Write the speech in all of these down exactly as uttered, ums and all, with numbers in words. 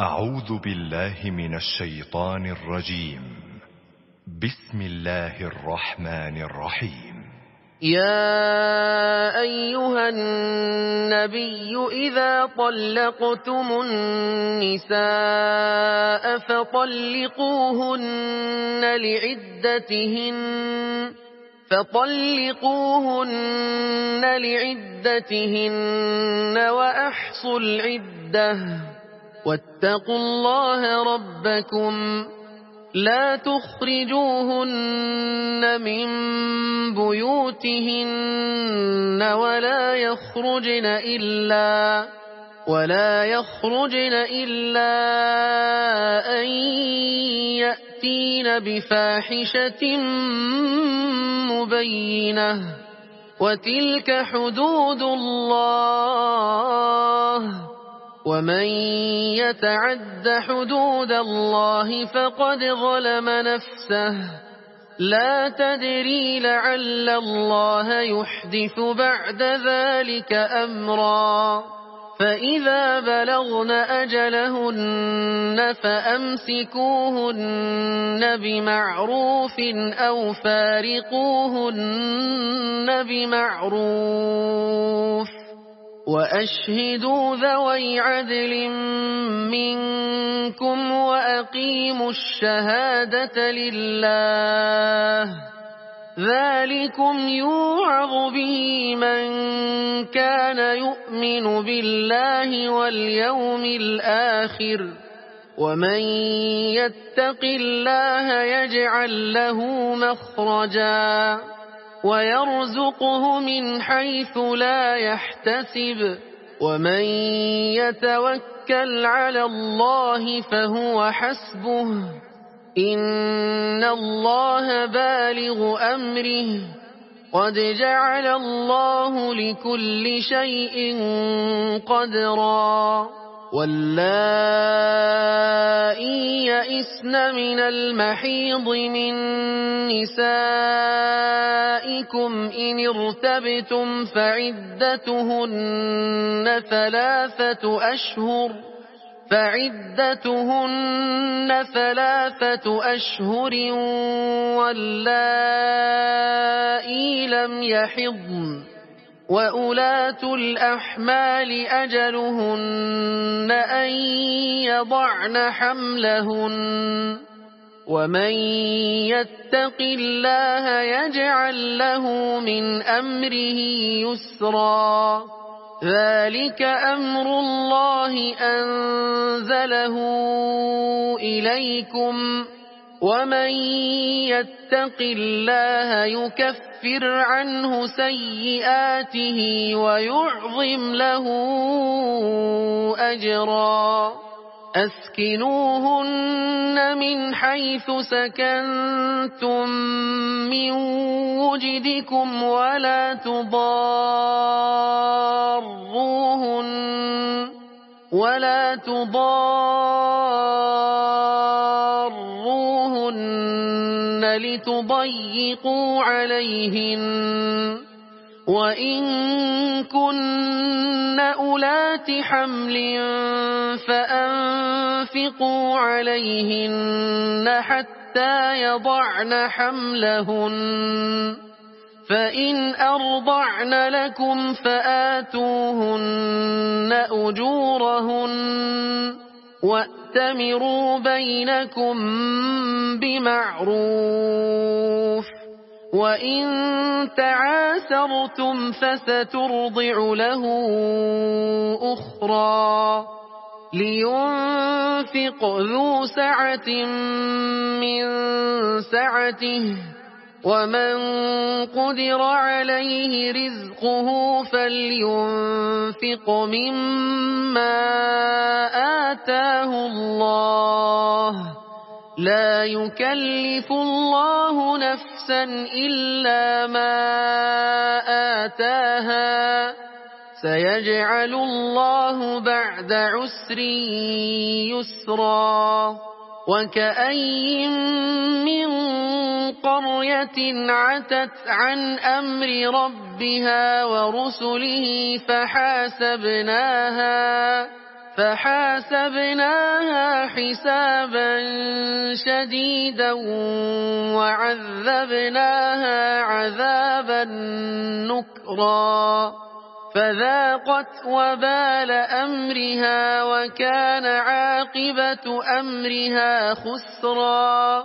أعوذ بالله من الشيطان الرجيم. بسم الله الرحمن الرحيم. يا أيها النبي إذا طلقتم النساء فطلقوهن لعدتهن فطلقوهن لعدتهن وأحصوا العدة واتقوا الله ربكم لا تخرجوهن من بيوتهن ولا يخرجن إلا ولا يخرجن إلا أن يأتين بفاحشة مبينة وتلك حدود الله ومن يتعد حدود الله فقد ظلم نفسه لا تدري لعل الله يحدث بعد ذلك أمرا فإذا بلغن أجلهن فأمسكوهن بمعروف أو فارقوهن بمعروف وأشهدوا ذوي عدل منكم وأقيموا الشهادة لله ذلكم يوعظ به من كان يؤمن بالله واليوم الآخر ومن يتق الله يجعل له مخرجا ويرزقه من حيث لا يحتسب ومن يتوكل على الله فهو حسبه إن الله بالغ أمره قد جعل الله لكل شيء قدرا واللائي يئسن من المحيض من نسائكم إن ارتبتم فعدتهن ثلاثة أشهر فعدتهن ثلاثة أشهر واللائي لم يحضن وَأُولَاتُ الْأَحْمَالِ أَجَلُهُنَّ أَنْ يَضَعْنَ حَمْلَهُنَّ وَمَنْ يَتَّقِ اللَّهَ يَجْعَلْ لَهُ مِنْ أَمْرِهِ يُسْرًا ذَلِكَ أَمْرُ اللَّهِ أَنْزَلَهُ إِلَيْكُمْ وَمَنْ يَتَّقِ اللَّهَ يُكَفِّرْ عَنْهُ سَيِّئَاتِهِ وَيُعْظِمْ لَهُ أَجْرًا أَسْكِنُوهُنَّ مِنْ حَيْثُ سَكَنْتُمْ مِنْ وُجْدِكُمْ وَلَا تُضَارُّوهُنَّ وَلَا تُضَارُّوهُنَّ لِتُضَيِّقُوا عَلَيْهِنَّ وَإِنْ كُنَّ أُولَاتِ حَمْلٍ فَأَنْفِقُوا عَلَيْهِنَّ حَتَّى يَضَعْنَ حَمْلَهُنَّ فإن أرضعن لكم فآتوهن أجورهن وأتمروا بينكم بمعروف وإن تعاسرتم فسترضع له أخرى لينفق ذو سعة من سعته ومن قدر عليه رزقه فلينفق مما آتاه الله لا يكلف الله نفسا إلا ما آتاها سيجعل الله بعد عسر يسرا وكأي من قرية عتت عن أمر ربها ورسله فحاسبناها فحاسبناها حسابا شديدا وعذبناها عذابا نكرا فذاقت وبال أمرها وكان عاقبة أمرها خسرا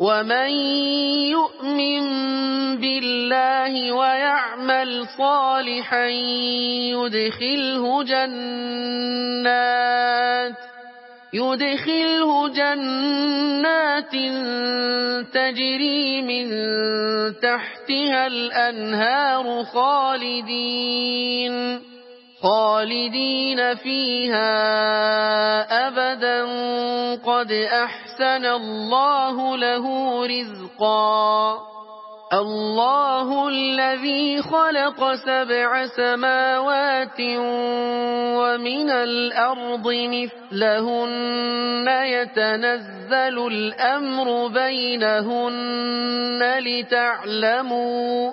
ومن يؤمن بالله ويعمل صالحا يدخله جنات يدخله جنات تجري من تحتها الأنهار خالدين خالدين فيها أبدا قد أحسن الله له رزقا الله الذي خلق سبع سماوات ومن الأرض مثلهن يتنزل الأمر بينهن لتعلموا